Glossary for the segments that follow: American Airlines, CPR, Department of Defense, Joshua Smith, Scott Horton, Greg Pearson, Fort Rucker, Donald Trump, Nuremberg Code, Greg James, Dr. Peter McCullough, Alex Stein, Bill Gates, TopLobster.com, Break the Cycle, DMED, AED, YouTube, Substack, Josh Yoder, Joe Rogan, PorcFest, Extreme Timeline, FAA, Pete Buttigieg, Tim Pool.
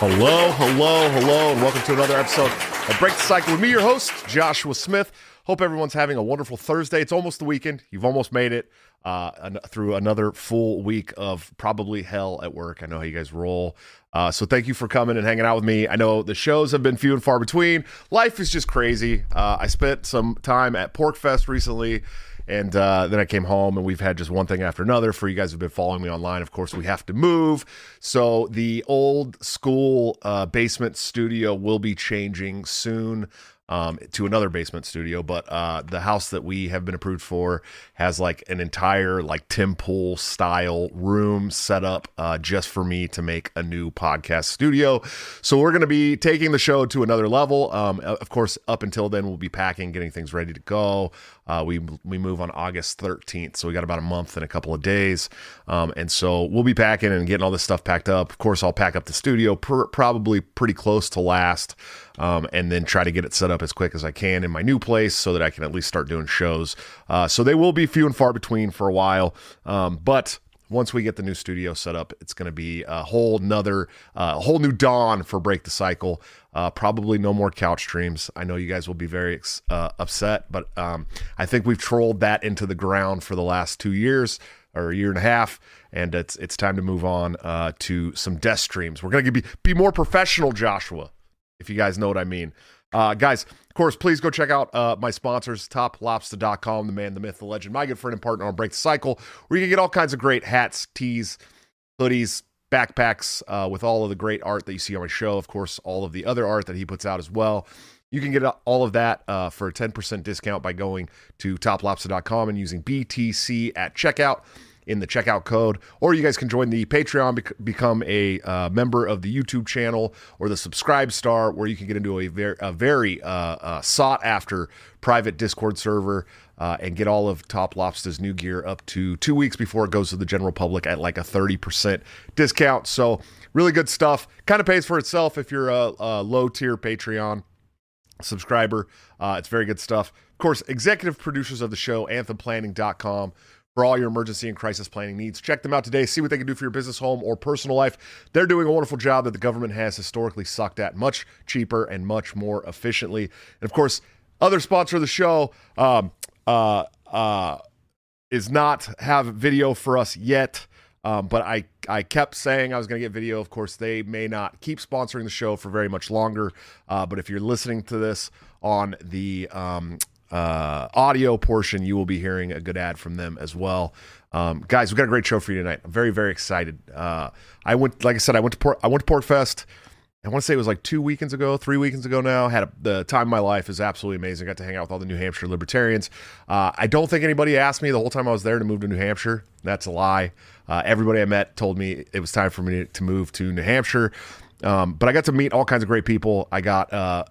Hello, and welcome to another episode of Break the Cycle with me, your host, Joshua Smith. Hope everyone's having a wonderful Thursday. It's almost the weekend. You've almost made it through another full week of probably hell at work. I know how you guys roll. So thank you for coming and hanging out with me. I know the shows have been few and far between. Life is just crazy. I spent some time at PorcFest recently. And then I came home, and we've had just one thing after another. For you guys who've been following me online, of course, we have to move. So the old school basement studio will be changing soon to another basement studio. But the house that we have been approved for has like an entire like Tim Pool style room set up just for me to make a new podcast studio. So we're going to be taking the show to another level. Of course, up until then, we'll be packing, getting things ready to go. We move on August 13th, so we got about a month and a couple of days. And so we'll be packing and getting all this stuff packed up. Of course, I'll pack up the studio probably pretty close to last, and then try to get it set up as quick as I can in my new place so that I can at least start doing shows. So they will be few and far between for a while, but once we get the new studio set up, it's going to be a whole new dawn for Break the Cycle. Probably no more couch streams. I know you guys will be very upset, but I think we've trolled that into the ground for the last 2 years or a year and a half, and it's time to move on to some desk streams. We're going to be more professional, Joshua, if you guys know what I mean. Guys, of course, please go check out my sponsors, TopLobster.com, the man, the myth, the legend, my good friend and partner on Break the Cycle, where you can get all kinds of great hats, tees, hoodies, backpacks with all of the great art that you see on my show. Of course, all of the other art that he puts out as well. You can get all of that for a 10% discount by going to TopLobster.com and using BTC at checkout in the checkout code, or you guys can join the Patreon, become a member of the YouTube channel or the Subscribe Star, where you can get into a very sought-after private Discord server and get all of Top Lobster's new gear up to 2 weeks before it goes to the general public at like a 30% discount. So really good stuff. Kind of pays for itself if you're a low-tier Patreon subscriber. It's very good stuff. Of course, executive producers of the show, Anthemplanning.com, for all your emergency and crisis planning needs. Check them out today. See what they can do for your business, home, or personal life. They're doing a wonderful job that the government has historically sucked at, much cheaper and much more efficiently. And of course, other sponsor of the show is not have video for us yet. But I kept saying I was going to get video. Of course, they may not keep sponsoring the show for very much longer. But if you're listening to this on the audio portion, you will be hearing a good ad from them as well. Guys, we've got a great show for you tonight. I'm very, very excited. I went to PorcFest. I want to say it was like 3 weekends ago now. The time of my life is absolutely amazing. I got to hang out with all the New Hampshire libertarians. I don't think anybody asked me the whole time I was there to move to New Hampshire. That's a lie. Everybody I met told me it was time for me to move to New Hampshire. But I got to meet all kinds of great people. I got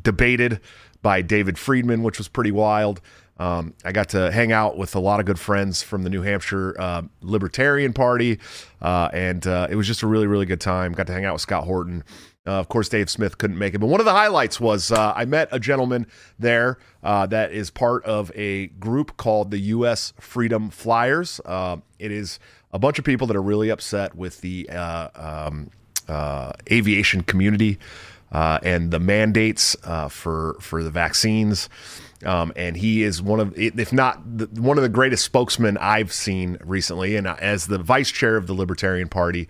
debated by David Friedman, which was pretty wild. I got to hang out with a lot of good friends from the New Hampshire Libertarian Party, and it was just a really, really good time. Got to hang out with Scott Horton. Of course, Dave Smith couldn't make it, but one of the highlights was I met a gentleman there that is part of a group called the US Freedom Flyers. It is a bunch of people that are really upset with the aviation community and the mandates for the vaccines, and he is one of, if not one of the greatest spokesmen I've seen recently. And as the vice chair of the Libertarian Party,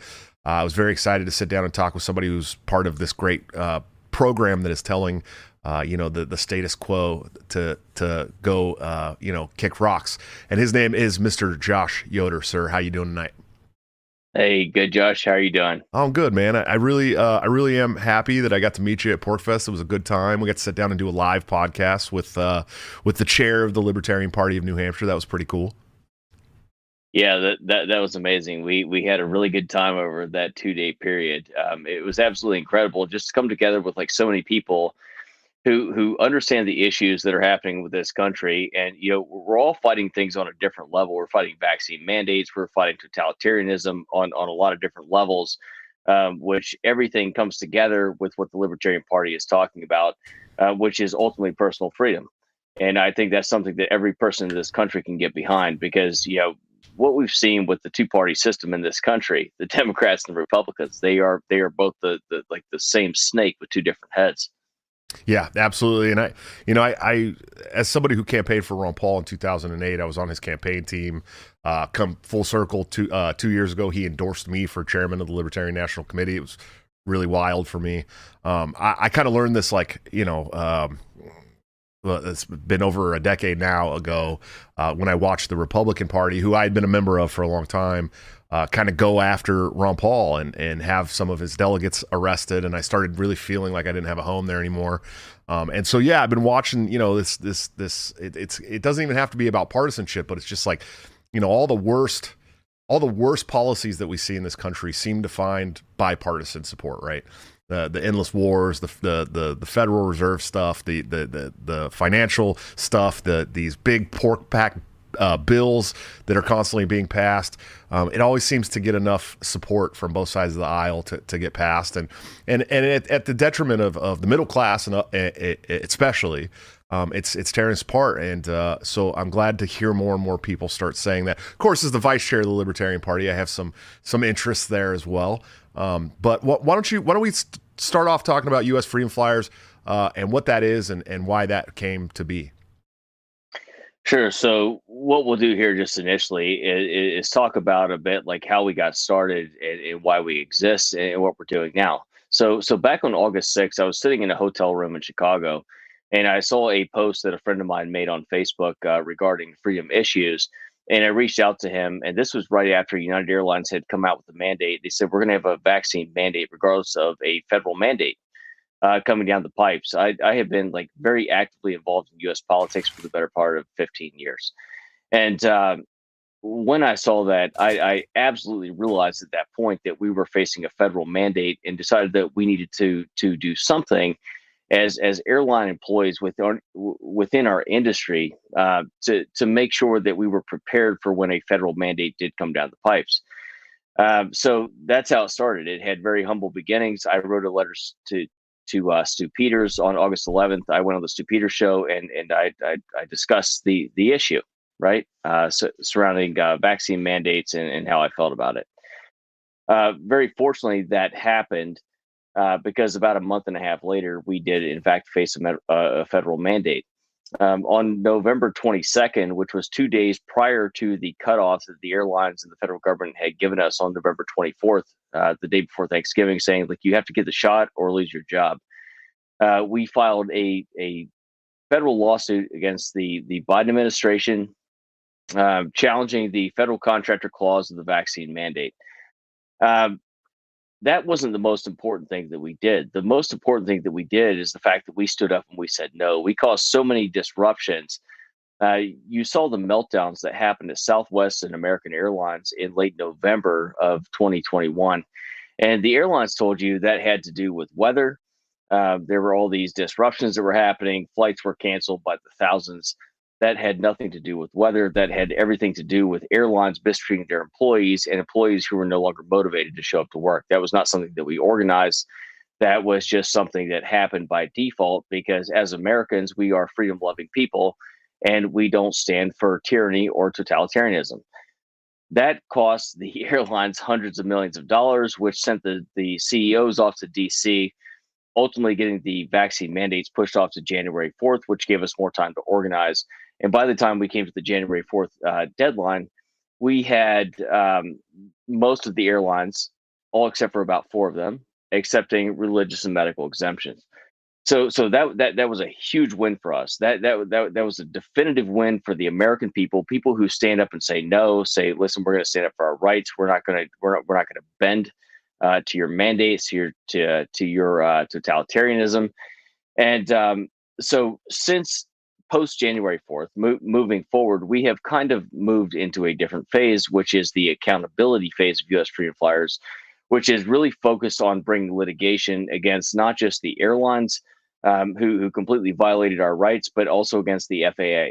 I was very excited to sit down and talk with somebody who's part of this great program that is telling the status quo to go kick rocks. And his name is Mr. Josh Yoder. Sir, how you doing tonight? Hey, good, Josh. How are you doing? I'm good, man. I really am happy that I got to meet you at PorcFest. It was a good time. We got to sit down and do a live podcast with the chair of the Libertarian Party of New Hampshire. That was pretty cool. Yeah, that was amazing. We had a really good time over that 2-day period. It was absolutely incredible just to come together with like so many people who understand the issues that are happening with this country. And, we're all fighting things on a different level. We're fighting vaccine mandates. We're fighting totalitarianism on a lot of different levels, which everything comes together with what the Libertarian Party is talking about, which is ultimately personal freedom. And I think that's something that every person in this country can get behind because, what we've seen with the two-party system in this country, the Democrats and the Republicans, they are both the like the same snake with two different heads. Yeah, absolutely. And I, as somebody who campaigned for Ron Paul in 2008, I was on his campaign team. Come full circle, 2 years ago, he endorsed me for chairman of the Libertarian National Committee. It was really wild for me. I kind of learned this, like, it's been over a decade now ago when I watched the Republican Party, who I had been a member of for a long time, kind of go after Ron Paul and have some of his delegates arrested. And I started really feeling like I didn't have a home there anymore. And so, yeah, I've been watching, this, it doesn't even have to be about partisanship, but it's just like, all the worst policies that we see in this country seem to find bipartisan support, right? The endless wars, the Federal Reserve stuff, the financial stuff, these big pork pack bills that are constantly being passed. It always seems to get enough support from both sides of the aisle to get passed, and at the detriment of the middle class, and especially. It's tearing us apart, and so I'm glad to hear more and more people start saying that. Of course, as the vice chair of the Libertarian Party, I have some interests there as well. But why don't we start off talking about U.S. Freedom Flyers and what that is and why that came to be? Sure. So what we'll do here just initially is talk about a bit like how we got started and why we exist and what we're doing now. So back on August 6th, I was sitting in a hotel room in Chicago. And I saw a post that a friend of mine made on Facebook regarding freedom issues. And I reached out to him. And this was right after United Airlines had come out with the mandate. They said, we're going to have a vaccine mandate regardless of a federal mandate coming down the pipes. I have been like very actively involved in U.S. politics for the better part of 15 years. And when I saw that, I absolutely realized at that point that we were facing a federal mandate and decided that we needed to do something as airline employees within our industry to make sure that we were prepared for when a federal mandate did come down the pipes. So that's how it started. It had very humble beginnings. I wrote a letter to Stu Peters on August 11th. I went on the Stu Peters show and I discussed the issue, right? Surrounding vaccine mandates and how I felt about it. Very fortunately, that happened. Because about a month and a half later, we did, in fact, face a federal mandate. On November 22nd, which was 2 days prior to the cutoff that the airlines and the federal government had given us on November 24th, the day before Thanksgiving, saying, like, you have to get the shot or lose your job. We filed a federal lawsuit against the Biden administration, challenging the federal contractor clause of the vaccine mandate. That wasn't the most important thing that we did. The most important thing that we did is the fact that we stood up and we said no. We caused so many disruptions. You saw the meltdowns that happened at Southwest and American Airlines in late November of 2021. And the airlines told you that had to do with weather. There were all these disruptions that were happening. Flights were canceled by the thousands. That had nothing to do with weather. That had everything to do with airlines mistreating their employees and employees who were no longer motivated to show up to work. That was not something that we organized. That was just something that happened by default because as Americans, we are freedom-loving people and we don't stand for tyranny or totalitarianism. That cost the airlines hundreds of millions of dollars, which sent the CEOs off to DC, ultimately getting the vaccine mandates pushed off to January 4th, which gave us more time to organize. And by the time we came to the January 4th deadline, we had most of the airlines, all except for about four of them, accepting religious and medical exemptions. So that was a huge win for us. That was a definitive win for the American people. People who stand up and say no, say, listen, we're going to stand up for our rights. We're not going to bend to your mandates, to your totalitarianism, and so since post January 4th, moving forward, we have kind of moved into a different phase, which is the accountability phase of U.S. Freedom Flyers, which is really focused on bringing litigation against not just the airlines who completely violated our rights, but also against the FAA.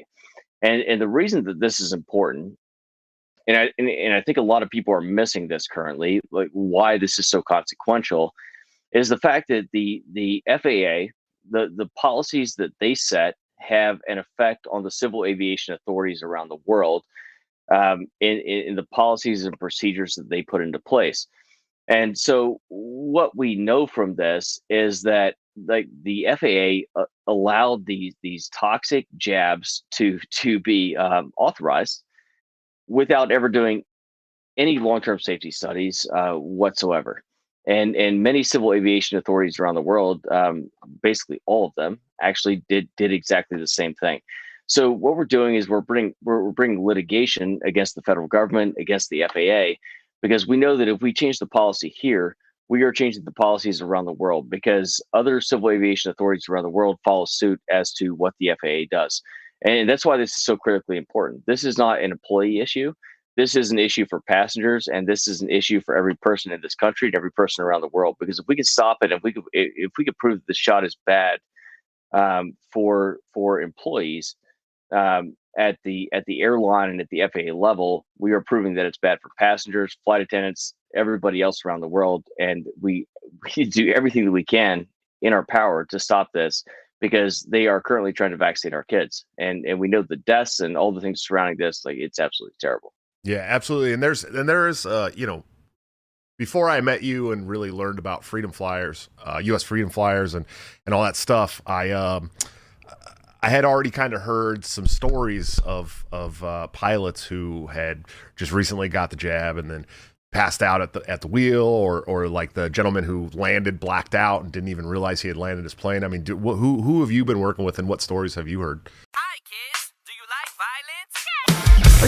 And the reason that this is important, and I think a lot of people are missing this currently, like why this is so consequential, is the fact that the FAA, the policies that they set, have an effect on the civil aviation authorities around the world. in the policies and procedures that they put into place. And so what we know from this is that the FAA allowed these toxic jabs to be authorized without ever doing any long-term safety studies whatsoever. And many civil aviation authorities around the world, basically all of them, actually did exactly the same thing. So what we're doing is we're bringing litigation against the federal government, against the FAA, because we know that if we change the policy here, we are changing the policies around the world, because other civil aviation authorities around the world follow suit as to what the FAA does. And that's why this is so critically important. This is not an employee issue. This is an issue for passengers, and this is an issue for every person in this country and every person around the world. Because if we could stop it, if we could prove that the shot is bad for employees at the airline and at the FAA level, we are proving that it's bad for passengers, flight attendants, everybody else around the world, and we do everything that we can in our power to stop this, because they are currently trying to vaccinate our kids, and we know the deaths and all the things surrounding this. Like, it's absolutely terrible. Yeah, absolutely. And there is you know, before I met you and really learned about Freedom Flyers, US Freedom Flyers and all that stuff, I had already kind of heard some stories of pilots who had just recently got the jab and then passed out at the wheel, or like the gentleman who landed blacked out and didn't even realize he had landed his plane. I mean, who have you been working with, and what stories have you heard? Hi, kids. Do you like violence? Are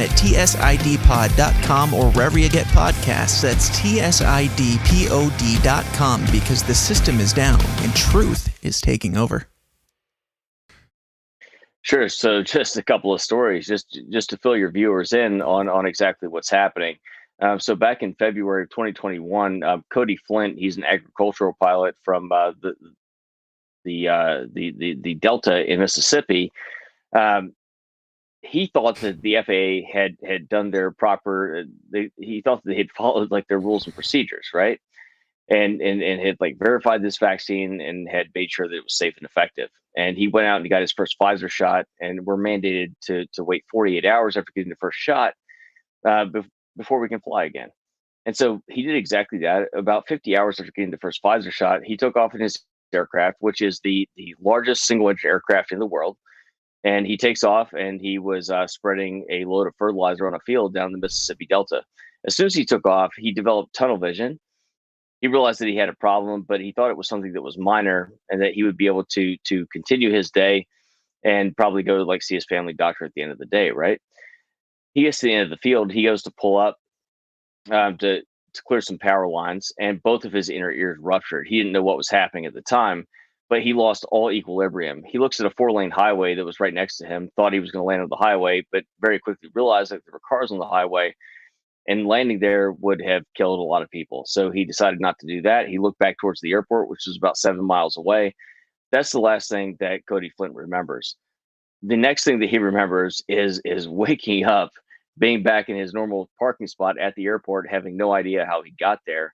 at tsidpod.com or wherever you get podcasts. That's tsidpod.com, because the system is down and truth is taking over. Sure. So just a couple of stories just to fill your viewers in on exactly what's happening. So back in February of 2021, Cody Flint, he's an agricultural pilot from the Delta in Mississippi. He thought that the FAA had done their proper. He thought that they had followed like their rules and procedures, right? And had like verified this vaccine and had made sure that it was safe and effective. And he went out and got his first Pfizer shot, and we're mandated to wait 48 hours after getting the first shot before we can fly again. And so he did exactly that. About 50 hours after getting the first Pfizer shot, he took off in his aircraft, which is the largest single engine aircraft in the world. And he takes off, and he was spreading a load of fertilizer on a field down the Mississippi Delta. As soon as he took off, he developed tunnel vision. He realized that he had a problem, but he thought it was something that was minor and that he would be able to continue his day and probably go to like see his family doctor at the end of the day, right? He gets to the end of the field. He goes to pull up to clear some power lines, and both of his inner ears ruptured. He didn't know what was happening at the time, but he lost all equilibrium. He looks at a 4-lane highway that was right next to him, thought he was going to land on the highway, but very quickly realized that there were cars on the highway, and landing there would have killed a lot of people. So he decided not to do that. He looked back towards the airport, which was about 7 miles away. That's the last thing that Cody Flint remembers. The next thing that he remembers is waking up, being back in his normal parking spot at the airport, having no idea how he got there.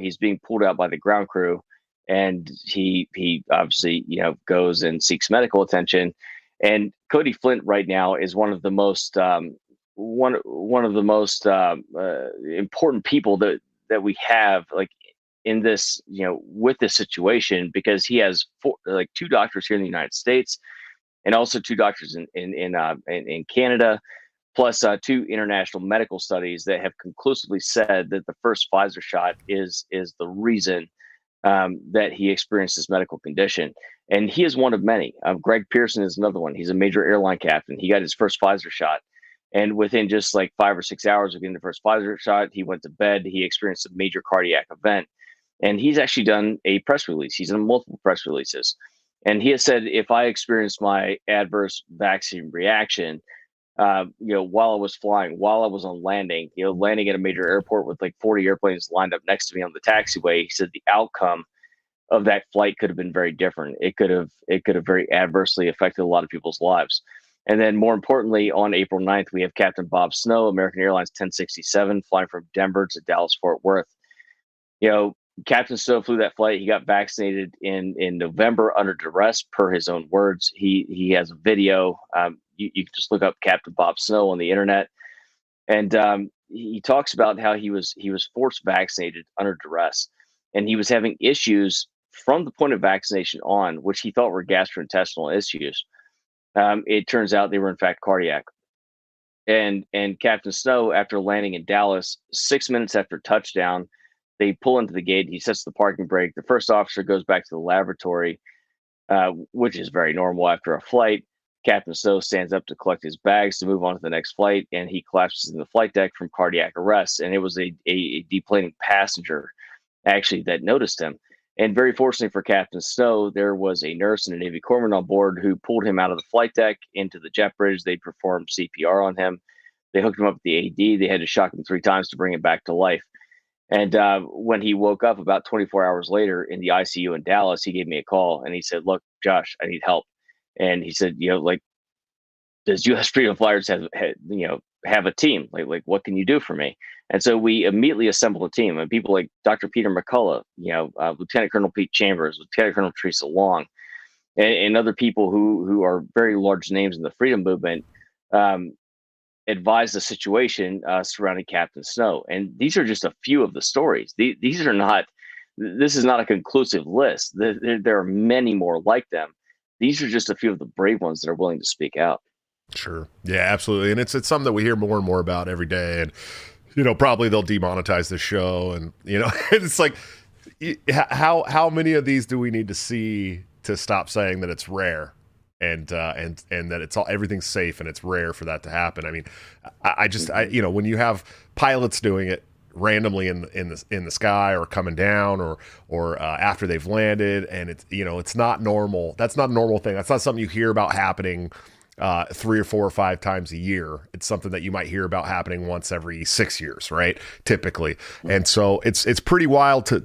He's being pulled out by the ground crew. And he obviously, you know, goes and seeks medical attention. And Cody Flint right now is one of the most important people that we have like in this, you know, with this situation, because he has two doctors here in the United States, and also two doctors in Canada, plus two international medical studies that have conclusively said that the first Pfizer shot is the reason that he experienced this medical condition. And he is one of many. Greg Pearson is another one. He's a major airline captain. He got his first Pfizer shot, and within just like 5 or 6 hours of getting the first Pfizer shot, he went to bed. He experienced a major cardiac event, and he's actually done a press release. He's done multiple press releases, and he has said, if I experience my adverse vaccine reaction, while I was flying, while I was on landing, landing at a major airport with like 40 airplanes lined up next to me on the taxiway, he said the outcome of that flight could have been very different. It could have very adversely affected a lot of people's lives. And then more importantly, on April 9th, we have Captain Bob Snow, American Airlines 1067, flying from Denver to Dallas, Fort Worth. You know, Captain Snow flew that flight. He got vaccinated in November under duress, per his own words. He has a video. You can just look up Captain Bob Snow on the internet. And he talks about how he was forced vaccinated under duress. And he was having issues from the point of vaccination on, which he thought were gastrointestinal issues. It turns out they were, in fact, cardiac. And Captain Snow, after landing in Dallas, 6 minutes after touchdown, they pull into the gate. He sets the parking brake. The first officer goes back to the laboratory, which is very normal after a flight. Captain Snow stands up to collect his bags to move on to the next flight, and he collapses in the flight deck from cardiac arrest. And it was a deplaning passenger, actually, that noticed him. And very fortunately for Captain Snow, there was a nurse and a Navy corpsman on board who pulled him out of the flight deck into the jet bridge. They performed CPR on him. They hooked him up with the AED. They had to shock him 3 times to bring him back to life. And when he woke up about 24 hours later in the ICU in Dallas, he gave me a call and he said, "Look, Josh, I need help." And he said, does US Freedom Flyers have a team? Like, what can you do for me? And so we immediately assembled a team, and people like Dr. Peter McCullough, Lieutenant Colonel Pete Chambers, Lieutenant Colonel Teresa Long, and other people who are very large names in the freedom movement, advised the situation surrounding Captain Snow. And these are just a few of the stories. This is not a conclusive list. There are many more like them. These are just a few of the brave ones that are willing to speak out. Sure. Yeah, absolutely. And it's something that we hear more and more about every day. And, probably they'll demonetize the show. And, it's like, how many of these do we need to see to stop saying that it's rare and that everything's safe and it's rare for that to happen? I mean, I just when you have pilots doing it randomly in the sky or coming down or after they've landed, and it's not normal. That's not a normal thing. That's not something you hear about happening 3 or 4 or 5 times a year. It's something that you might hear about happening once every 6 years, right? Typically. And so it's pretty wild to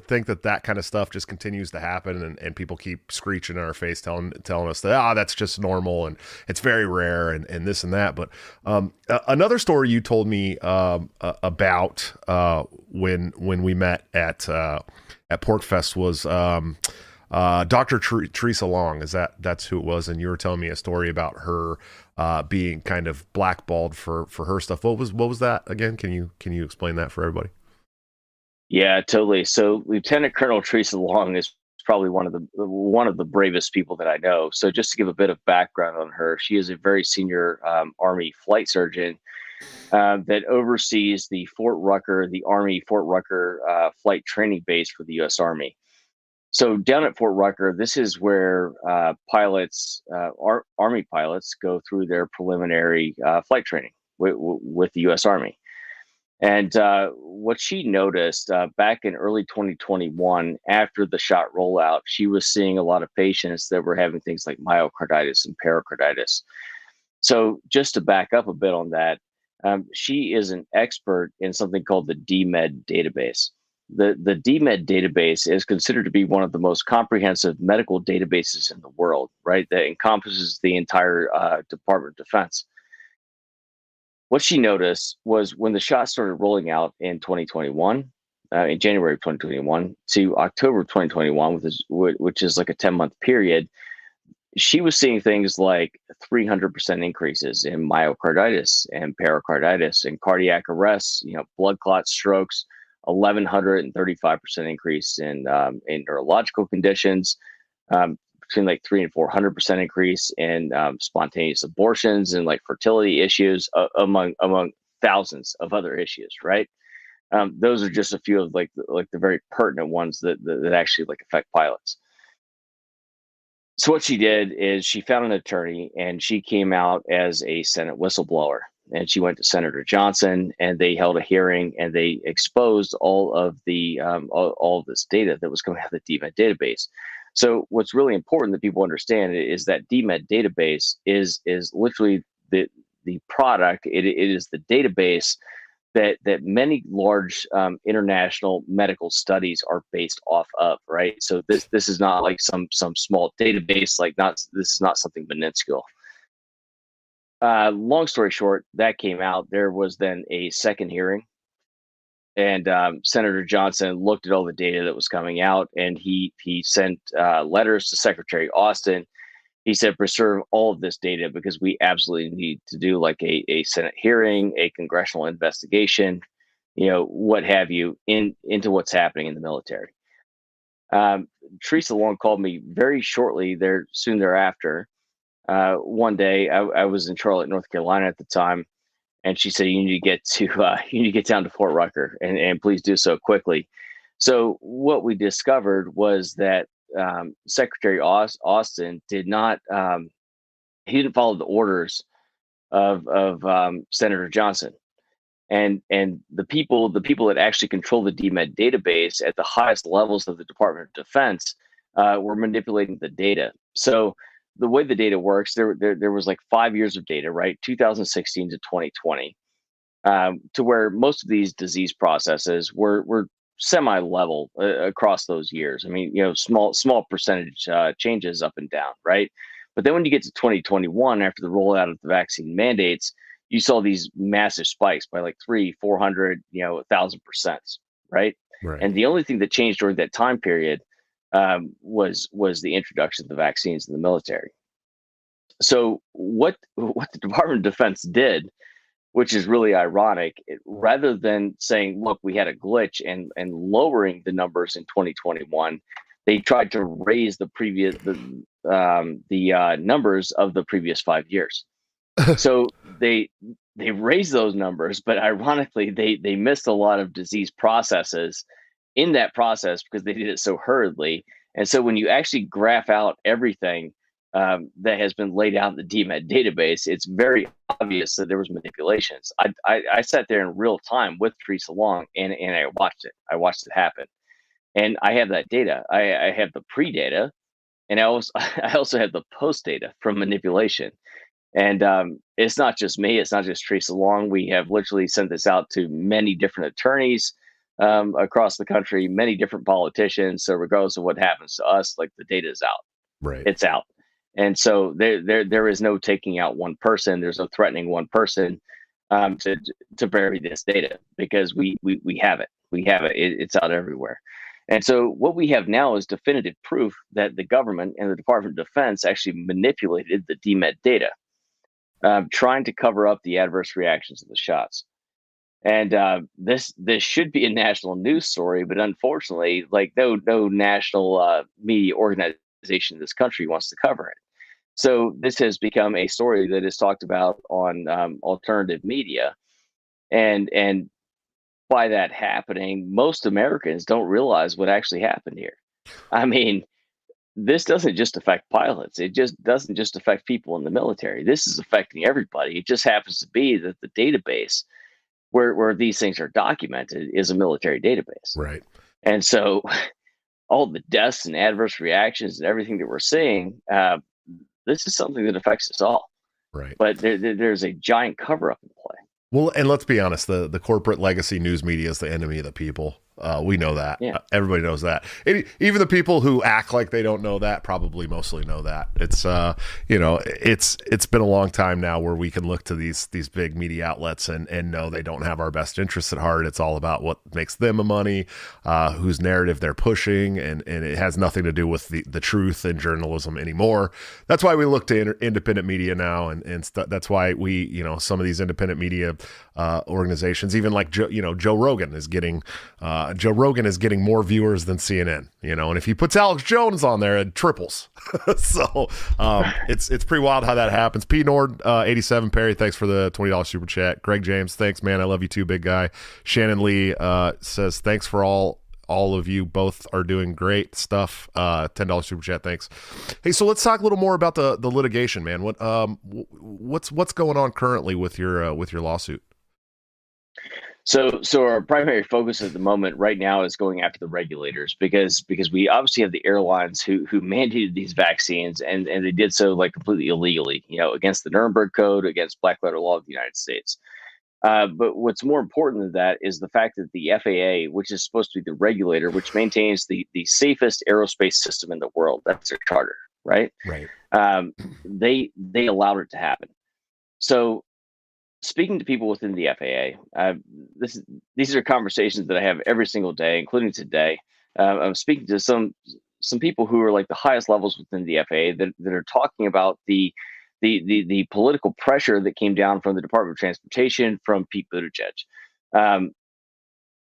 think that kind of stuff just continues to happen, and people keep screeching in our face, telling us that, that's just normal and it's very rare and this and that. But another story you told me about when we met at PorcFest was Dr. Teresa Long. That's who it was? And you were telling me a story about her being kind of blackballed for her stuff. What was that again? Can you explain that for everybody? Yeah, totally. So Lieutenant Colonel Teresa Long is probably one of the bravest people that I know. So just to give a bit of background on her, she is a very senior Army flight surgeon that oversees the Fort Rucker, the Army Fort Rucker flight training base for the U.S. Army. So down at Fort Rucker, this is where pilots, Army pilots, go through their preliminary flight training with the U.S. Army. And what she noticed back in early 2021, after the shot rollout, she was seeing a lot of patients that were having things like myocarditis and pericarditis. So just to back up a bit on that, she is an expert in something called the DMED database. The DMED database is considered to be one of the most comprehensive medical databases in the world, right? That encompasses the entire Department of Defense. What she noticed was when the shot started rolling out in 2021, in January of 2021 to October of 2021, which is like a 10-month period, she was seeing things like 300% increases in myocarditis and pericarditis and cardiac arrests, blood clots, strokes, 1,135% increase in neurological conditions, between like 300 and 400% increase in spontaneous abortions and like fertility issues, among thousands of other issues, right? Those are just a few of the very pertinent ones that actually affect pilots. So what she did is she found an attorney, and she came out as a Senate whistleblower. And she went to Senator Johnson, and they held a hearing, and they exposed all of the all of this data that was coming out of the DMED database. So what's really important that people understand is that DMED database is literally the the product. It is the database that many large international medical studies are based off of, right? So this is not like some small database. This is not something minuscule. Long story short, that came out. There was then a second hearing, and Senator Johnson looked at all the data that was coming out, and he sent letters to Secretary Austin. He said, preserve all of this data because we absolutely need to do like a Senate hearing, a congressional investigation, what have you, into what's happening in the military. Teresa Long called me very shortly soon thereafter. One day, I was in Charlotte, North Carolina at the time, and she said, you need to get down to Fort Rucker, and please do so quickly. So what we discovered was that Secretary Austin didn't follow the orders of Senator Johnson, and the people that actually control the DMED database at the highest levels of the Department of Defense were manipulating the data. So the way the data works, there was like 5 years of data, right, 2016 to 2020, to where most of these disease processes were semi-level across those years. I mean, small percentage changes up and down, right? But then when you get to 2021, after the rollout of the vaccine mandates, you saw these massive spikes by like 300, 400, 1,000%, right? And the only thing that changed during that time period was the introduction of the vaccines in the military. So what the Department of Defense did, which is really ironic, rather than saying, look, we had a glitch and lowering the numbers in 2021, they tried to raise the numbers of the previous 5 years. So they raised those numbers, but ironically, they missed a lot of disease processes in that process because they did it so hurriedly. And so when you actually graph out everything that has been laid out in the DMED database, it's very obvious that there was manipulations. I sat there in real time with Teresa Long, and I watched it. I watched it happen, and I have that data. I have the pre-data, and I also have the post-data from manipulation. And it's not just me. It's not just Teresa Long. We have literally sent this out to many different attorneys across the country, many different politicians. So regardless of what happens to us, like the data is out. Right. It's out. And so there is no taking out one person. There's no threatening one person to bury this data because we have it. We have it. It's out everywhere. And so what we have now is definitive proof that the government and the Department of Defense actually manipulated the DMED data, trying to cover up the adverse reactions of the shots. And this should be a national news story, but unfortunately, like no national media organization in this country wants to cover it. So this has become a story that is talked about on alternative media, and by that happening, most Americans don't realize what actually happened here. I mean, this doesn't just affect pilots. It just doesn't just affect people in the military. This is affecting everybody. It just happens to be that the database where these things are documented is a military database. Right. And so all the deaths and adverse reactions and everything that we're seeing, this is something that affects us all. Right. But there's a giant cover up in play. Well, and let's be honest, the corporate legacy news media is the enemy of the people. We know that. Yeah. Everybody knows that. Even the people who act like they don't know that probably mostly know that. It's it's been a long time now where we can look to these big media outlets and know they don't have our best interests at heart. It's all about what makes them money, whose narrative they're pushing, and it has nothing to do with the truth in journalism anymore. That's why we look to independent media now, and that's why we some of these independent media organizations, even like Joe Rogan is getting. Joe Rogan is getting more viewers than CNN, and if he puts Alex Jones on there, it triples. So it's pretty wild how that happens. P Nord 87 Perry, thanks for the $20 super chat. Greg James, thanks, man. I love you too, big guy. Shannon Lee says thanks for all of you. Both are doing great stuff. $10 super chat, thanks. Hey, so let's talk a little more about the litigation, man. What what's going on currently with your lawsuit? So our primary focus at the moment right now is going after the regulators, because we obviously have the airlines who mandated these vaccines, and they did so like completely illegally, you know, against the Nuremberg Code, against black letter law of the United States. But what's more important than that is the fact that the FAA, which is supposed to be the regulator, which maintains the safest aerospace system in the world, that's their charter, right? Right. They allowed it to happen. So, speaking to people within the FAA, these are conversations that I have every single day, including today. I'm speaking to some people who are like the highest levels within the FAA that are talking about the political pressure that came down from the Department of Transportation, from Pete Buttigieg.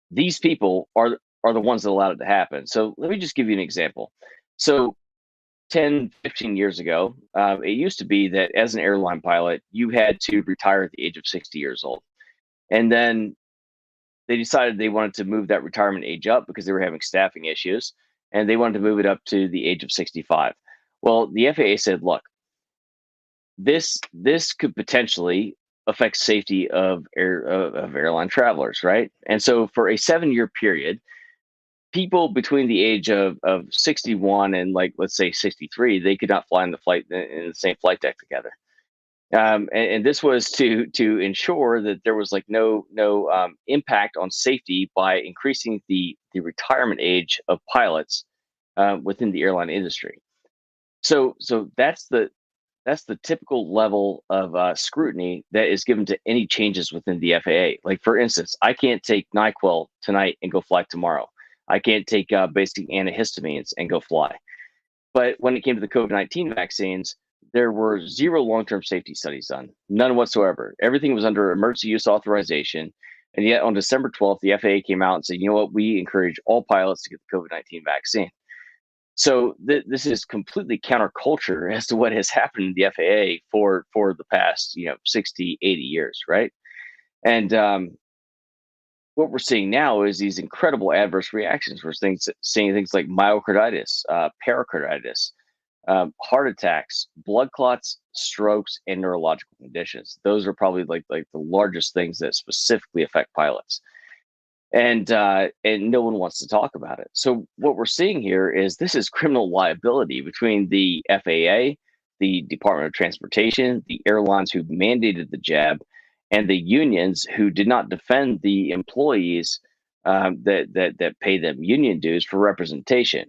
These people are the ones that allowed it to happen. So let me just give you an example. So 10, 15 years ago, it used to be that as an airline pilot, you had to retire at the age of 60 years old. And then they decided they wanted to move that retirement age up because they were having staffing issues, and they wanted to move it up to the age of 65. Well, the FAA said, look, this could potentially affect safety of airline travelers, right? And so for a 7-year period, people between the age of 61 and, like, let's say 63, they could not fly in the same flight deck together. And this was to ensure that there was like no impact on safety by increasing the retirement age of pilots within the airline industry. So that's the typical level of scrutiny that is given to any changes within the FAA. Like, for instance, I can't take NyQuil tonight and go fly tomorrow. I can't take basic antihistamines and go fly. But when it came to the COVID-19 vaccines, there were zero long-term safety studies done, none whatsoever. Everything was under emergency use authorization. And yet on December 12th, the FAA came out and said, you know what, we encourage all pilots to get the COVID-19 vaccine. So this is completely counterculture as to what has happened in the FAA for the past, 60, 80 years, right? And what we're seeing now is these incredible adverse reactions. We're seeing things like myocarditis, pericarditis, heart attacks, blood clots, strokes, and neurological conditions. Those are probably like the largest things that specifically affect pilots. And no one wants to talk about it. So what we're seeing here is this is criminal liability between the FAA, the Department of Transportation, the airlines who mandated the jab, and the unions who did not defend the employees that pay them union dues for representation,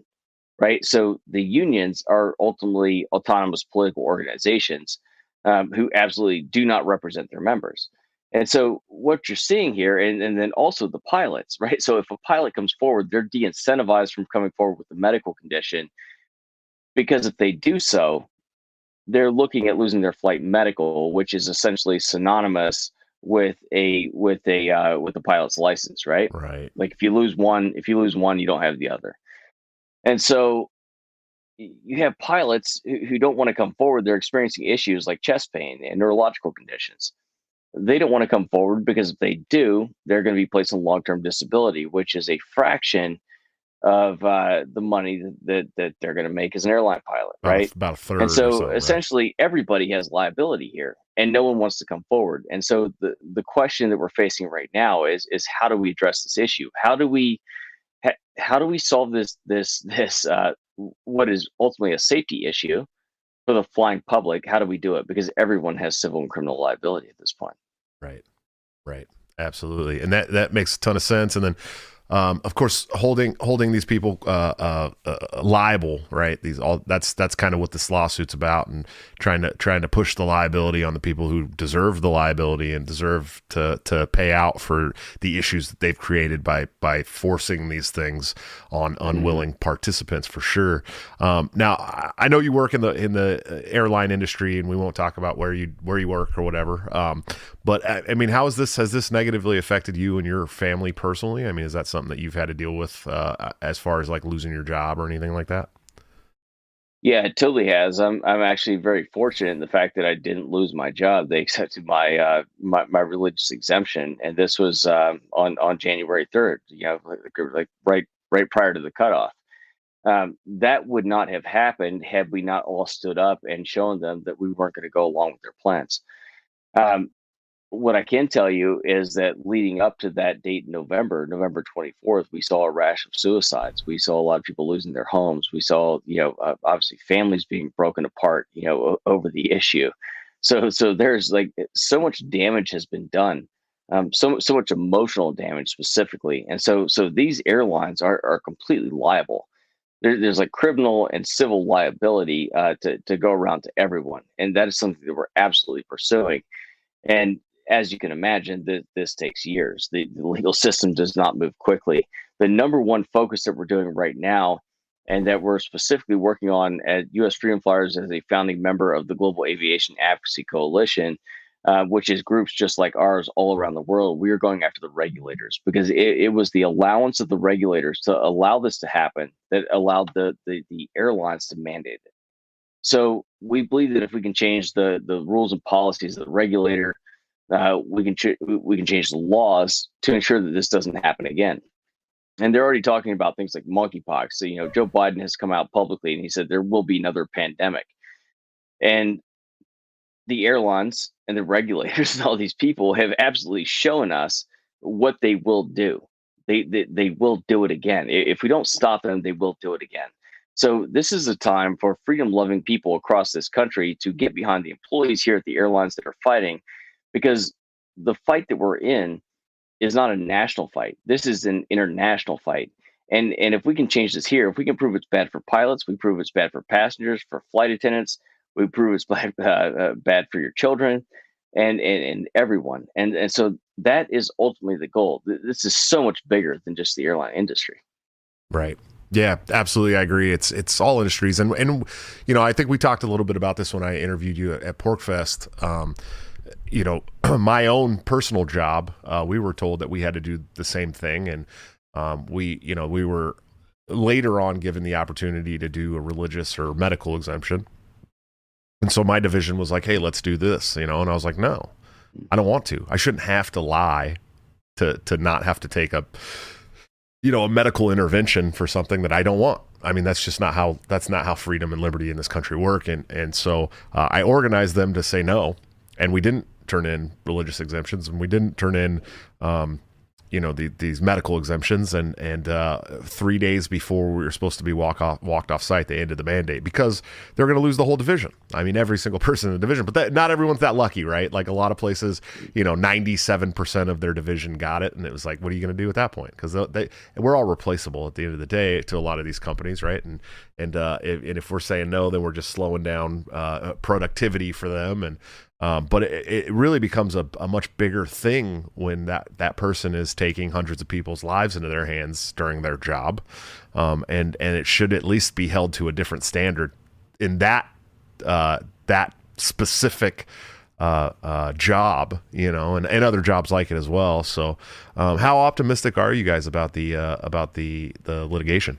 right? So the unions are ultimately autonomous political organizations who absolutely do not represent their members. And so what you're seeing here, and then also the pilots, right? So if a pilot comes forward, they're de-incentivized from coming forward with a medical condition, because if they do so, they're looking at losing their flight medical, which is essentially synonymous with a pilot's license, right? Right. Like if you lose one, you don't have the other. And so you have pilots who don't want to come forward. They're experiencing issues like chest pain and neurological conditions. They don't want to come forward because if they do, they're going to be placed on long-term disability, which is a fraction of the money that they're going to make as an airline pilot, right? About a third. And so essentially, right, everybody has liability here, and no one wants to come forward. And so the question that we're facing right now is how do we address this issue? How do we solve this what is ultimately a safety issue for the flying public? How do we do it? Because everyone has civil and criminal liability at this point. Right. Right. Absolutely. And that makes a ton of sense. And then, of course, holding these people liable, right? That's kind of what this lawsuit's about, and trying to push the liability on the people who deserve the liability and deserve to pay out for the issues that they've created by forcing these things on unwilling participants, for sure. Now, I know you work in the airline industry, and we won't talk about where you work or whatever. But I mean, has this negatively affected you and your family personally? I mean, is that something that you've had to deal with as far as like losing your job or anything like that? Yeah, it totally has. I'm actually very fortunate in the fact that I didn't lose my job. They accepted my my religious exemption, and this was on January 3rd, right prior to the cutoff. That would not have happened had we not all stood up and shown them that we weren't going to go along with their plans. what I can tell you is that leading up to that date in November, November 24th, we saw a rash of suicides. We saw a lot of people losing their homes. We saw, obviously families being broken apart, over the issue. So there's so much damage has been done. So much emotional damage specifically. And so these airlines are completely liable. There's criminal and civil liability to go around to everyone. And that is something that we're absolutely pursuing. And as you can imagine, this takes years. The legal system does not move quickly. The number one focus that we're doing right now, and that we're specifically working on at US Freedom Flyers as a founding member of the Global Aviation Advocacy Coalition, which is groups just like ours all around the world, we are going after the regulators, because it was the allowance of the regulators to allow this to happen that allowed the airlines to mandate it. So we believe that if we can change the rules and policies of the regulator, we can change the laws to ensure that this doesn't happen again. And they're already talking about things like monkeypox. So, Joe Biden has come out publicly and he said there will be another pandemic. And the airlines and the regulators and all these people have absolutely shown us what they will do. They will do it again. If we don't stop them, they will do it again. So this is a time for freedom-loving people across this country to get behind the employees here at the airlines that are fighting, because the fight that we're in is not a national fight. This is an international fight. And if we can change this here, if we can prove it's bad for pilots, we prove it's bad for passengers, for flight attendants, we prove it's bad for your children and everyone. And so that is ultimately the goal. This is so much bigger than just the airline industry. Right. Yeah, absolutely. I agree. It's all industries. And I think we talked a little bit about this when I interviewed you at PorcFest. My own personal job, we were told that we had to do the same thing. And we were later on given the opportunity to do a religious or medical exemption. And so my division was like, hey, let's do this, and I was like, no, I don't want to. I shouldn't have to lie to not have to take a a medical intervention for something that I don't want. I mean, that's not how freedom and liberty in this country work. And so I organized them to say no, and we didn't turn in religious exemptions, and we didn't turn in, these medical exemptions. And 3 days before we were supposed to be walked off site, they ended the mandate because they're going to lose the whole division. I mean, every single person in the division, but not everyone's that lucky, right? Like a lot of places, 97% of their division got it. And it was like, what are you going to do at that point? Because we're all replaceable at the end of the day to a lot of these companies, right? And if we're saying no, then we're just slowing down productivity for them. But it really becomes a much bigger thing when that person is taking hundreds of people's lives into their hands during their job. And it should at least be held to a different standard in that specific job, and other jobs like it as well. So how optimistic are you guys about the litigation?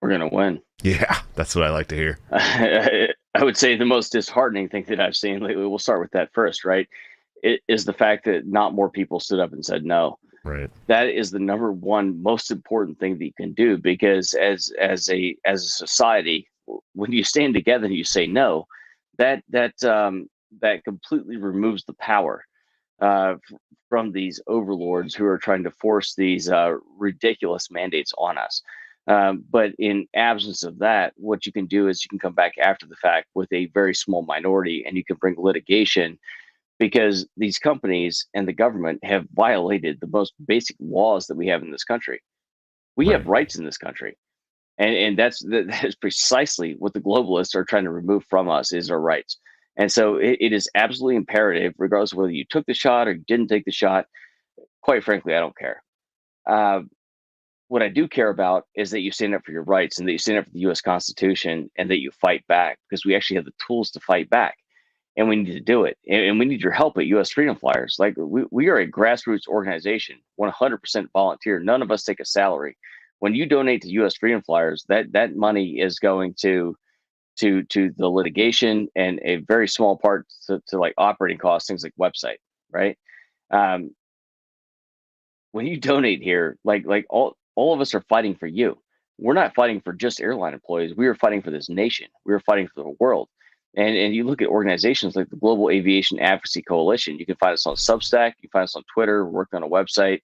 We're going to win. Yeah, that's what I like to hear. I would say the most disheartening thing that I've seen lately, we'll start with that first, right? Is the fact that not more people stood up and said no. Right. That is the number one most important thing that you can do, because as a society, when you stand together and you say no, that completely removes the power from these overlords who are trying to force these ridiculous mandates on us. But in absence of that, what you can do is you can come back after the fact with a very small minority, and you can bring litigation, because these companies and the government have violated the most basic laws that we have in this country. We Right. have rights in this country. And that is precisely what the globalists are trying to remove from us, is our rights. And so it is absolutely imperative, regardless of whether you took the shot or didn't take the shot. Quite frankly, I don't care. What I do care about is that you stand up for your rights, and that you stand up for the U.S. Constitution, and that you fight back, because we actually have the tools to fight back, and we need to do it. And we need your help at U.S. Freedom Flyers. Like we are a grassroots organization, 100% volunteer. None of us take a salary. When you donate to U.S. Freedom Flyers, that money is going to the litigation, and a very small part to like operating costs, things like website, right? When you donate here, all of us are fighting for you. We're not fighting for just airline employees. We are fighting for this nation. We are fighting for the world. And you look at organizations like the Global Aviation Advocacy Coalition. You can find us on Substack. You can find us on Twitter. We're working on a website.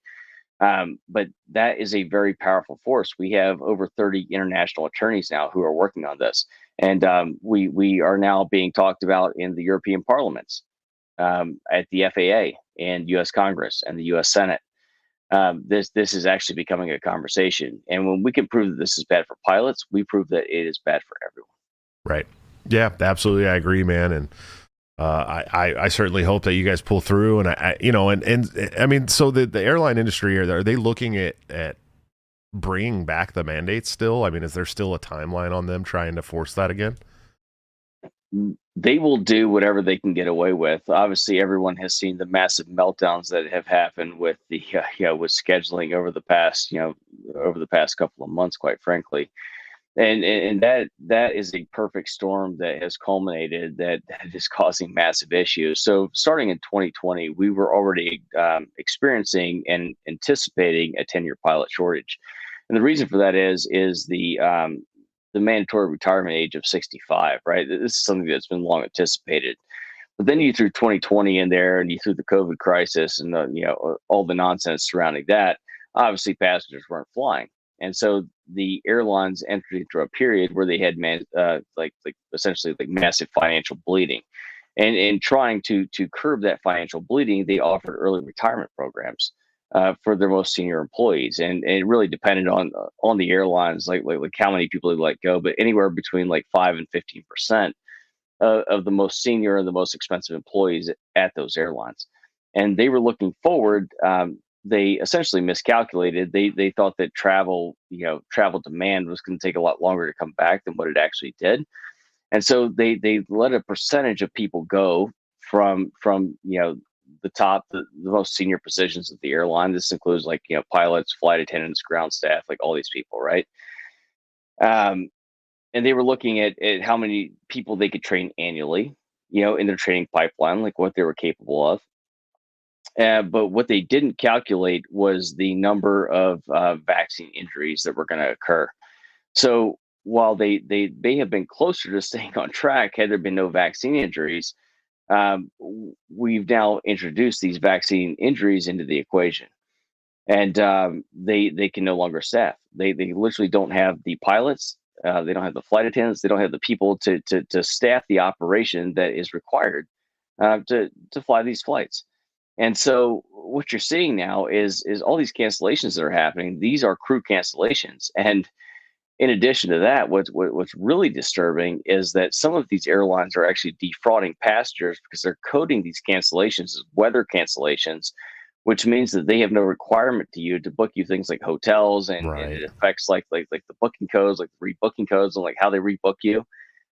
But that is a very powerful force. We have over 30 international attorneys now who are working on this. And we are now being talked about in the European parliaments, at the FAA and US Congress and the US Senate. This is actually becoming a conversation. And when we can prove that this is bad for pilots, we prove that it is bad for everyone. Right. Yeah, absolutely. I agree, man. And I certainly hope that you guys pull through. And I you know, and I mean, so the airline industry, are they looking at bringing back the mandates still? I mean, is there still a timeline on them trying to force that again? They will do whatever they can get away with. Obviously, everyone has seen the massive meltdowns that have happened with the with scheduling over the past couple of months, quite frankly. And that is a perfect storm that has culminated that is causing massive issues. So starting in 2020, we were already experiencing and anticipating a 10-year pilot shortage. And the reason for that is the mandatory retirement age of 65, right? This is something that's been long anticipated. But then you threw 2020 in there, and you threw the COVID crisis and all the nonsense surrounding that. Obviously, passengers weren't flying. And so the airlines entered into a period where they had essentially massive financial bleeding, and in trying to curb that financial bleeding, they offered early retirement programs for their most senior employees, and it really depended on the airlines like how many people they let go, but anywhere between 5% and 15% of the most senior and the most expensive employees at those airlines, and they were looking forward. They essentially miscalculated. They thought that travel demand was going to take a lot longer to come back than what it actually did, and so they let a percentage of people go from the top, the most senior positions of the airline. This includes pilots, flight attendants, ground staff, all these people, right? And they were looking at how many people they could train annually, in their training pipeline, what they were capable of. But what they didn't calculate was the number of vaccine injuries that were going to occur. So while they may have been closer to staying on track had there been no vaccine injuries, we've now introduced these vaccine injuries into the equation, and they can no longer staff. They literally don't have the pilots, they don't have the flight attendants, they don't have the people to staff the operation that is required to fly these flights. And so what you're seeing now is all these cancellations that are happening. These are crew cancellations. And in addition to that, what's really disturbing is that some of these airlines are actually defrauding passengers because they're coding these cancellations as weather cancellations, which means that they have no requirement to you to book you things like hotels, and, right. And it affects like the booking codes, like the rebooking codes, and how they rebook you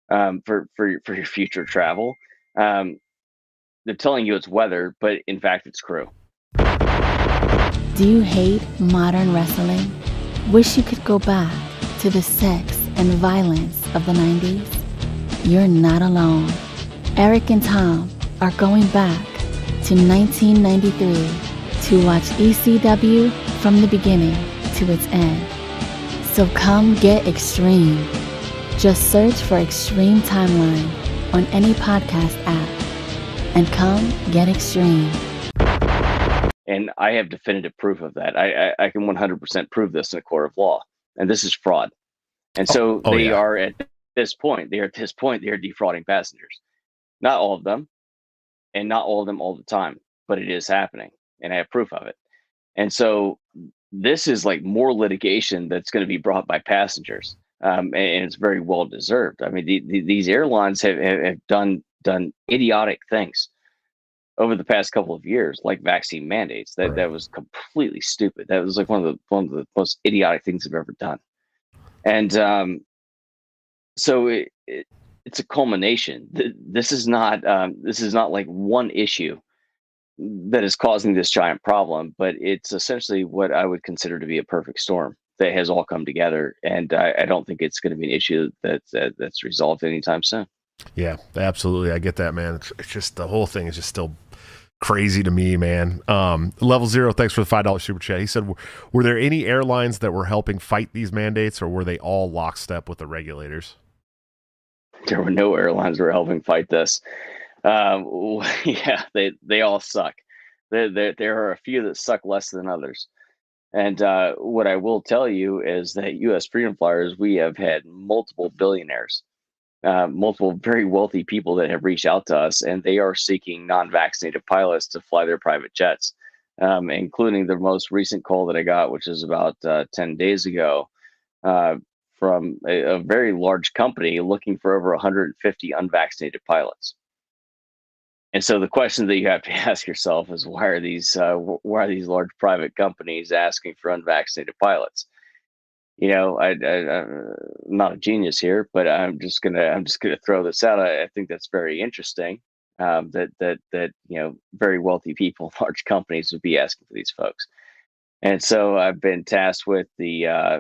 for your future travel. They're telling you it's weather, but in fact, it's crew. Do you hate modern wrestling? Wish you could go back to the sex and violence of the 90s? You're not alone. Eric and Tom are going back to 1993 to watch ECW from the beginning to its end. So come get extreme. Just search for Extreme Timeline on any podcast app. And come get extreme. And I have definitive proof of that. I can 100% prove this in a court of law. And this is fraud. And so they are defrauding passengers. Not all of them, and not all of them all the time, but it is happening, and I have proof of it. And so this is more litigation that's going to be brought by passengers, and it's very well deserved. I mean, these airlines have done idiotic things over the past couple of years, like vaccine mandates. That was completely stupid. That was one of the most idiotic things I've ever done. And so it's a culmination. This is not one issue that is causing this giant problem, but it's essentially what I would consider to be a perfect storm that has all come together. And I don't think it's going to be an issue that's resolved anytime soon. Yeah, absolutely. I get that, man. It's just the whole thing is just still crazy to me, man. Level Zero, thanks for the $5 super chat. He said, were there any airlines that were helping fight these mandates, or were they all lockstep with the regulators? there were no airlines who were helping fight this. Yeah, they all suck. There are a few that suck less than others. And what I will tell you is that U.S. Freedom Flyers, we have had multiple billionaires, multiple very wealthy people that have reached out to us, and they are seeking non-vaccinated pilots to fly their private jets, including the most recent call that I got, which is about 10 days ago, from a very large company looking for over 150 unvaccinated pilots. And so the question that you have to ask yourself is, why are these large private companies asking for unvaccinated pilots? You know, I'm not a genius here, but I'm just gonna throw this out. I think that's very interesting. That you know, very wealthy people, large companies would be asking for these folks. And so I've been tasked with the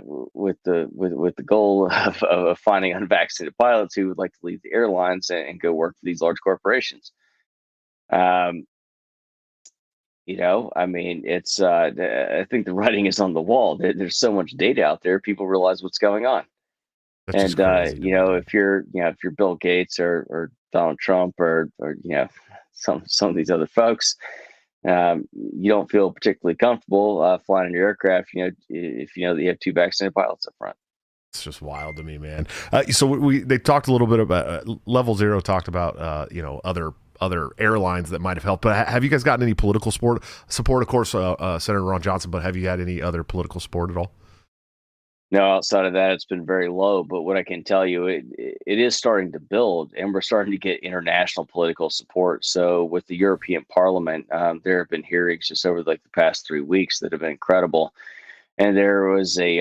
goal of finding unvaccinated pilots who would like to leave the airlines and go work for these large corporations. You know, I mean, it's, I think the writing is on the wall. There's so much data out there. People realize what's going on. That's and, you know, if you're Bill Gates or Donald Trump or, you know, some of these other folks, you don't feel particularly comfortable, flying in your aircraft, you know, if you know that you have two vaccinated pilots up front. It's just wild to me, man. So they talked a little bit about, Level Zero talked about, you know, other airlines that might have helped, but have you guys gotten any political support? Of course, Senator Ron Johnson, but have you had any other political support at all? No, outside of that, it's been very low, but what I can tell you, it is starting to build, and we're starting to get international political support. So with the European Parliament, there have been hearings just over like the past 3 weeks that have been incredible. And there was a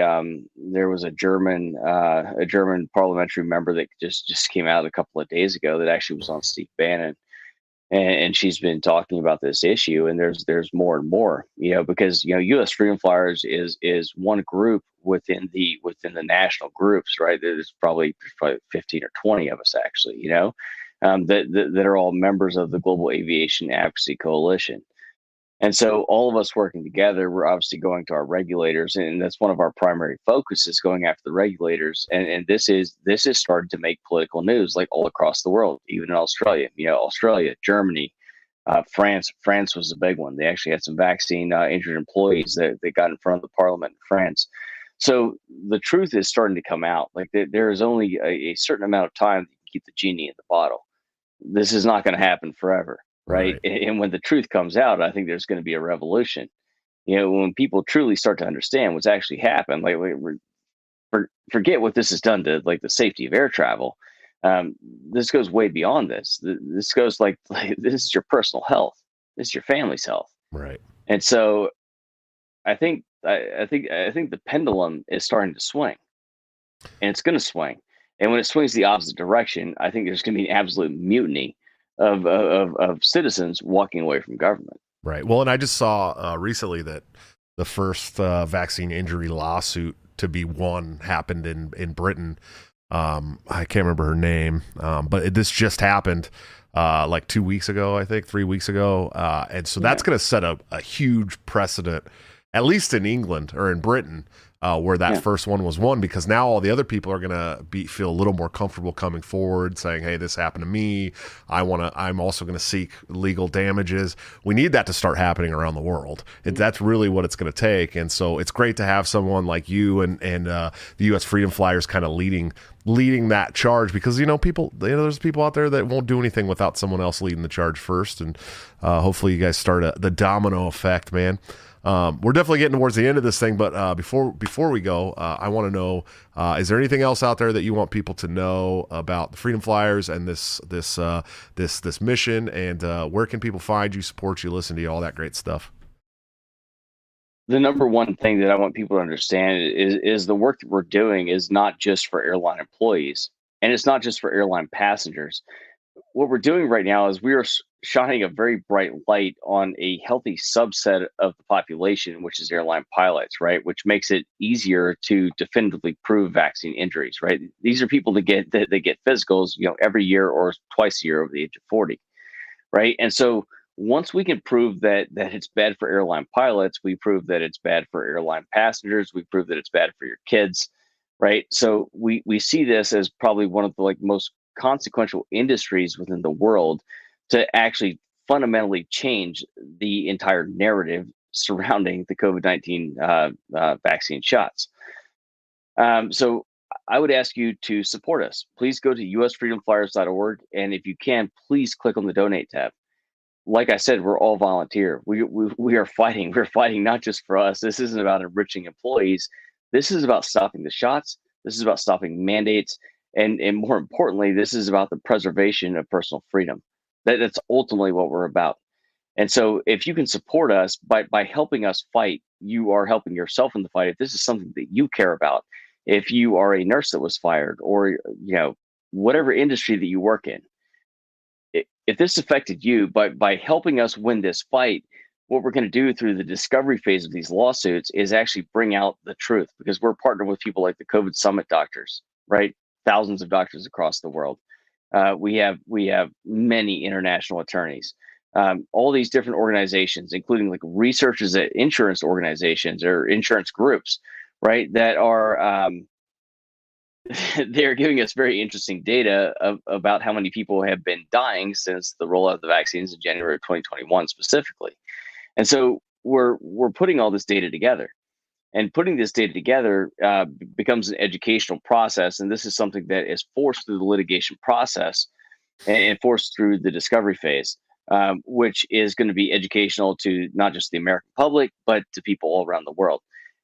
German parliamentary member that just came out a couple of days ago that actually was on Steve Bannon. And she's been talking about this issue, and there's more and more, you know, because, you know, U.S. Freedom Flyers is one group within the national groups, right? There's probably 15 or 20 of us actually, you know, that are all members of the Global Aviation Advocacy Coalition. And so all of us working together, we're obviously going to our regulators, and that's one of our primary focuses, going after the regulators. And this is starting to make political news, like all across the world, even in Australia. You know, Australia, Germany, France. France was the big one. They actually had some vaccine injured employees that got in front of the parliament in France. So the truth is starting to come out. Like there is only a certain amount of time that you can keep the genie in the bottle. This is not going to happen forever. Right. And when the truth comes out, I think there's going to be a revolution. You know, when people truly start to understand what's actually happened, like forget what this has done to like the safety of air travel. This goes way beyond this. This goes like this is your personal health. This is your family's health. Right. And so I think the pendulum is starting to swing, and it's going to swing. And when it swings the opposite direction, I think there's going to be an absolute mutiny of citizens walking away from government. Right. Well, and I just saw recently that the first vaccine injury lawsuit to be won happened in Britain. I can't remember her name, but this just happened like 2 weeks ago, I think 3 weeks ago. And so that's going to set up a huge precedent, at least in England or in Britain, where that first one was won, because now all the other people are going to feel a little more comfortable coming forward saying, hey, this happened to me. I'm also going to seek legal damages. We need that to start happening around the world. That's really what it's going to take. And so it's great to have someone like you and the U.S. Freedom Flyers kind of leading that charge, because, you know, people, you know, there's people out there that won't do anything without someone else leading the charge first. And hopefully you guys start the domino effect, man. We're definitely getting towards the end of this thing, but before we go, I want to know, is there anything else out there that you want people to know about the Freedom Flyers and this mission, and where can people find you, support you, listen to you, all that great stuff? The number one thing that I want people to understand is the work that we're doing is not just for airline employees, and it's not just for airline passengers. What we're doing right now is we are shining a very bright light on a healthy subset of the population, which is airline pilots, right? Which makes it easier to definitively prove vaccine injuries, right? These are people that get physicals, you know, every year or twice a year over the age of 40, right? And so once we can prove that it's bad for airline pilots, we prove that it's bad for airline passengers, we prove that it's bad for your kids, right? So we see this as probably one of the like most consequential industries within the world to actually fundamentally change the entire narrative surrounding the COVID-19 vaccine shots. So I would ask you to support us. Please go to usfreedomflyers.org. And if you can, please click on the donate tab. Like I said, we're all volunteer. We are fighting. We're fighting not just for us. This isn't about enriching employees. This is about stopping the shots. This is about stopping mandates. And more importantly, this is about the preservation of personal freedom. That's ultimately what we're about. And so if you can support us by helping us fight, you are helping yourself in the fight. If this is something that you care about, if you are a nurse that was fired or, you know, whatever industry that you work in, if this affected you, by helping us win this fight, what we're going to do through the discovery phase of these lawsuits is actually bring out the truth, because we're partnered with people like the COVID Summit doctors, right? Thousands of doctors across the world. We have many international attorneys, all these different organizations, including like researchers at insurance organizations or insurance groups, right? That are they're giving us very interesting data about how many people have been dying since the rollout of the vaccines in January of 2021 specifically. And so we're putting all this data together. And putting this data together becomes an educational process. And this is something that is forced through the litigation process and forced through the discovery phase, which is going to be educational to not just the American public, but to people all around the world.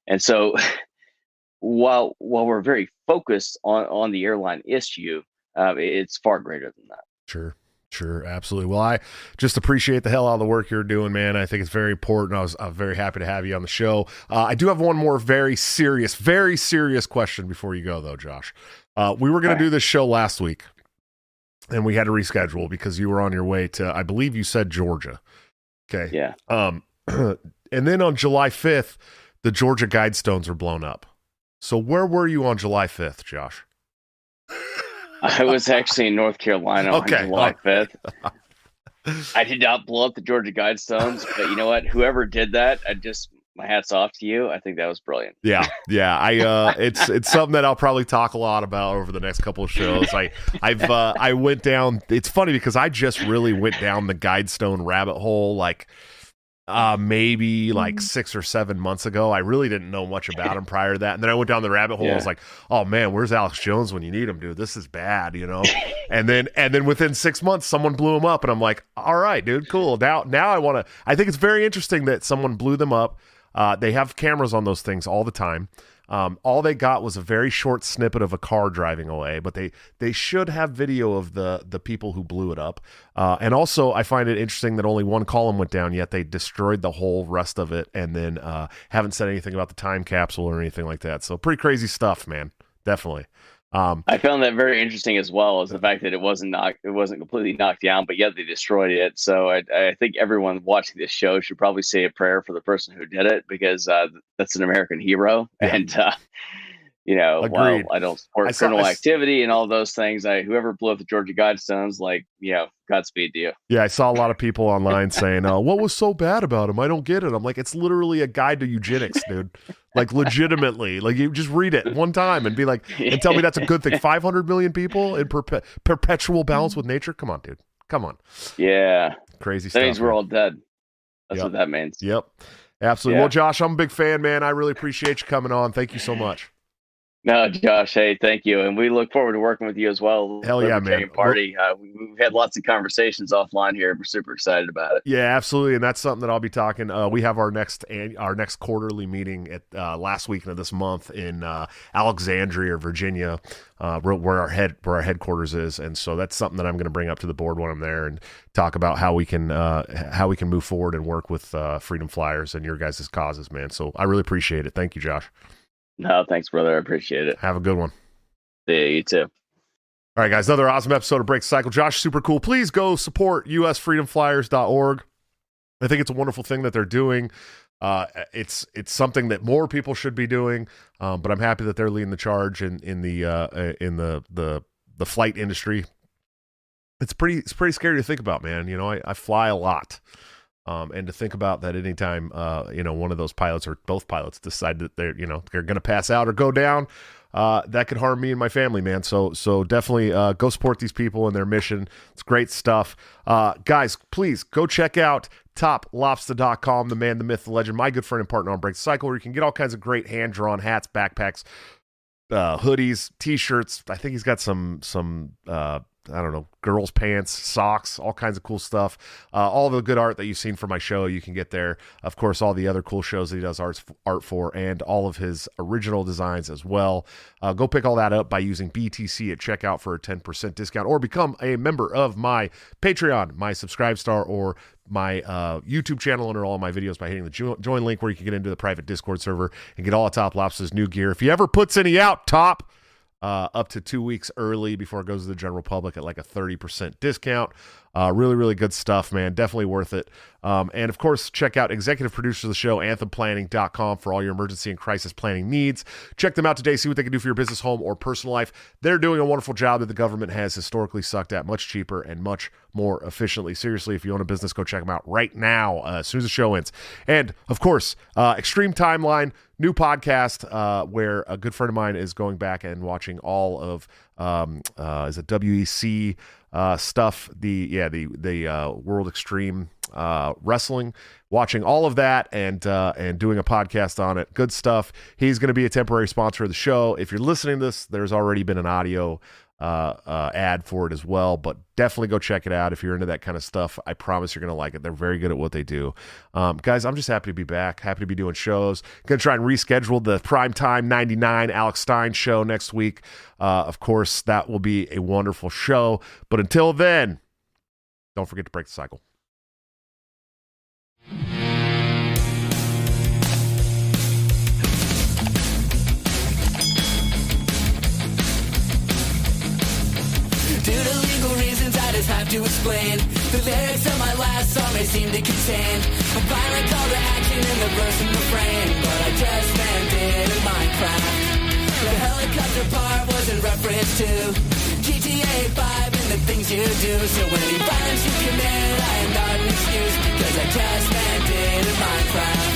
And so while we're very focused on the airline issue, it's far greater than that. Sure. Sure, absolutely. Well, I just appreciate the hell out of the work you're doing, man. I think it's very important. I'm very happy to have you on the show. I do have one more very serious question before you go, though, Josh. We were going to do this show last week, and we had to reschedule because you were on your way to, I believe you said Georgia. Okay. Yeah. And then on July 5th, the Georgia Guidestones are blown up. So where were you on July 5th, Josh? I was actually in North Carolina on July 5th. I did not blow up the Georgia Guidestones, but you know what? Whoever did that, my hat's off to you. I think that was brilliant. Yeah. Yeah. It's something that I'll probably talk a lot about over the next couple of shows. I went down. It's funny because I just really went down the Guidestone rabbit hole. Maybe 6 or 7 months ago. I really didn't know much about him prior to that. And then I went down the rabbit hole. Yeah. I was like, oh man, where's Alex Jones when you need him, dude? This is bad, you know? and then within 6 months, someone blew him up and I'm like, all right, dude, cool. Now I think it's very interesting that someone blew them up. They have cameras on those things all the time. All they got was a very short snippet of a car driving away, but they should have video of the people who blew it up. And also I find it interesting that only one column went down, yet they destroyed the whole rest of it. And then, haven't said anything about the time capsule or anything like that. So pretty crazy stuff, man. Definitely. I found that very interesting as well as the fact that it wasn't completely knocked down, but yet they destroyed it. So I think everyone watching this show should probably say a prayer for the person who did it, because that's an American hero. Yeah. And while I don't support criminal activity and all those things, whoever blew up the Georgia Guidestones, Godspeed to you. Yeah, I saw a lot of people online saying, what was so bad about him? I don't get it. I'm like, it's literally a guide to eugenics, dude. Legitimately. You just read it one time and be like, and tell me that's a good thing. 500 million people in perpetual balance with nature? Come on, dude. Come on. Yeah. Crazy stuff. That means we're all dead. That's what that means. Yep. Absolutely. Yeah. Well, Josh, I'm a big fan, man. I really appreciate you coming on. Thank you so much. No, Josh, hey, thank you. And we look forward to working with you as well. Hell yeah, man. Party. We've had lots of conversations offline here. We're super excited about it. Yeah, absolutely. And that's something that I'll be talking. We have our next quarterly meeting at last weekend of this month in Alexandria, Virginia, where our headquarters is. And so that's something that I'm going to bring up to the board when I'm there and talk about how we can move forward and work with Freedom Flyers and your guys' causes, man. So I really appreciate it. Thank you, Josh. No, thanks, brother. I appreciate it. Have a good one. Yeah, you too. All right, guys. Another awesome episode of Break the Cycle. Josh, super cool. Please go support usfreedomflyers.org. I think it's a wonderful thing that they're doing. It's something that more people should be doing. But I'm happy that they're leading the charge in the flight industry. It's pretty scary to think about, man. You know, I fly a lot. And to think about that anytime, one of those pilots or both pilots decide that they're going to pass out or go down, that could harm me and my family, man. So definitely go support these people and their mission. It's great stuff. Guys, please go check out TopLobster.com, the man, the myth, the legend, my good friend and partner on Break the Cycle, where you can get all kinds of great hand-drawn hats, backpacks, hoodies, T-shirts. I think he's got some I don't know, girls' pants, socks, all kinds of cool stuff. All the good art that you've seen for my show, you can get there. Of course, all the other cool shows that he does art for, and all of his original designs as well. Go pick all that up by using BTC at checkout for a 10% discount, or become a member of my Patreon, my Subscribestar, or my YouTube channel under all my videos by hitting the join link, where you can get into the private Discord server and get all of Top Lobster's new gear. If he ever puts any out, Top, up to 2 weeks early before it goes to the general public at like a 30% discount. Really, really good stuff, man. Definitely worth it. And of course, check out executive producer of the show, Anthemplanning.com, for all your emergency and crisis planning needs. Check them out today. See what they can do for your business, home, or personal life. They're doing a wonderful job that the government has historically sucked at much cheaper and much more efficiently. Seriously, if you own a business, go check them out right now as soon as the show ends. And of course, Extreme Timeline, new podcast where a good friend of mine is going back and watching all of is it WEC stuff, the World Extreme Wrestling, watching all of that and doing a podcast on it. Good stuff. He's going to be a temporary sponsor of the show. If you're listening to this, there's already been an audio ad for it as well, but definitely go check it out if you're into that kind of stuff. I promise you're gonna like it. They're very good at what they do. Guys, I'm just happy to be back, happy to be doing shows. Gonna try and reschedule the Primetime 99 Alex Stein show next week. Of course, that will be a wonderful show, but until then, don't forget to break the cycle. Have to explain the lyrics of my last song. They seem to contain a violent call to action in the verse and refrain, but I just landed in Minecraft. The helicopter part was in reference to GTA 5 and the things you do. So any violence you commit, I am not an excuse, because I just landed in Minecraft.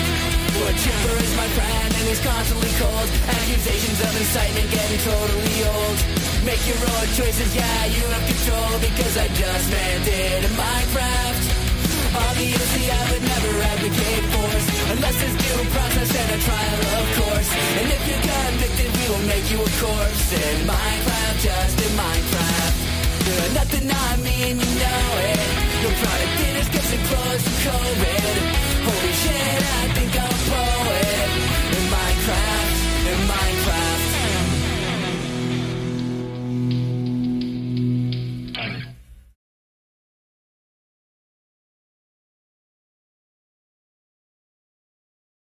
A chipper is my friend and he's constantly cold. Accusations of incitement getting totally old. Make your own choices, yeah, you have control, because I just landed in Minecraft. Obviously I would never advocate force, unless there's due process and a trial, of course. And if you're convicted, we will make you a corpse. In Minecraft, just in Minecraft. There are nothing on me and you know it. Your product dinners gets it close to COVID. Holy shit, I think I'm a poet in Minecraft.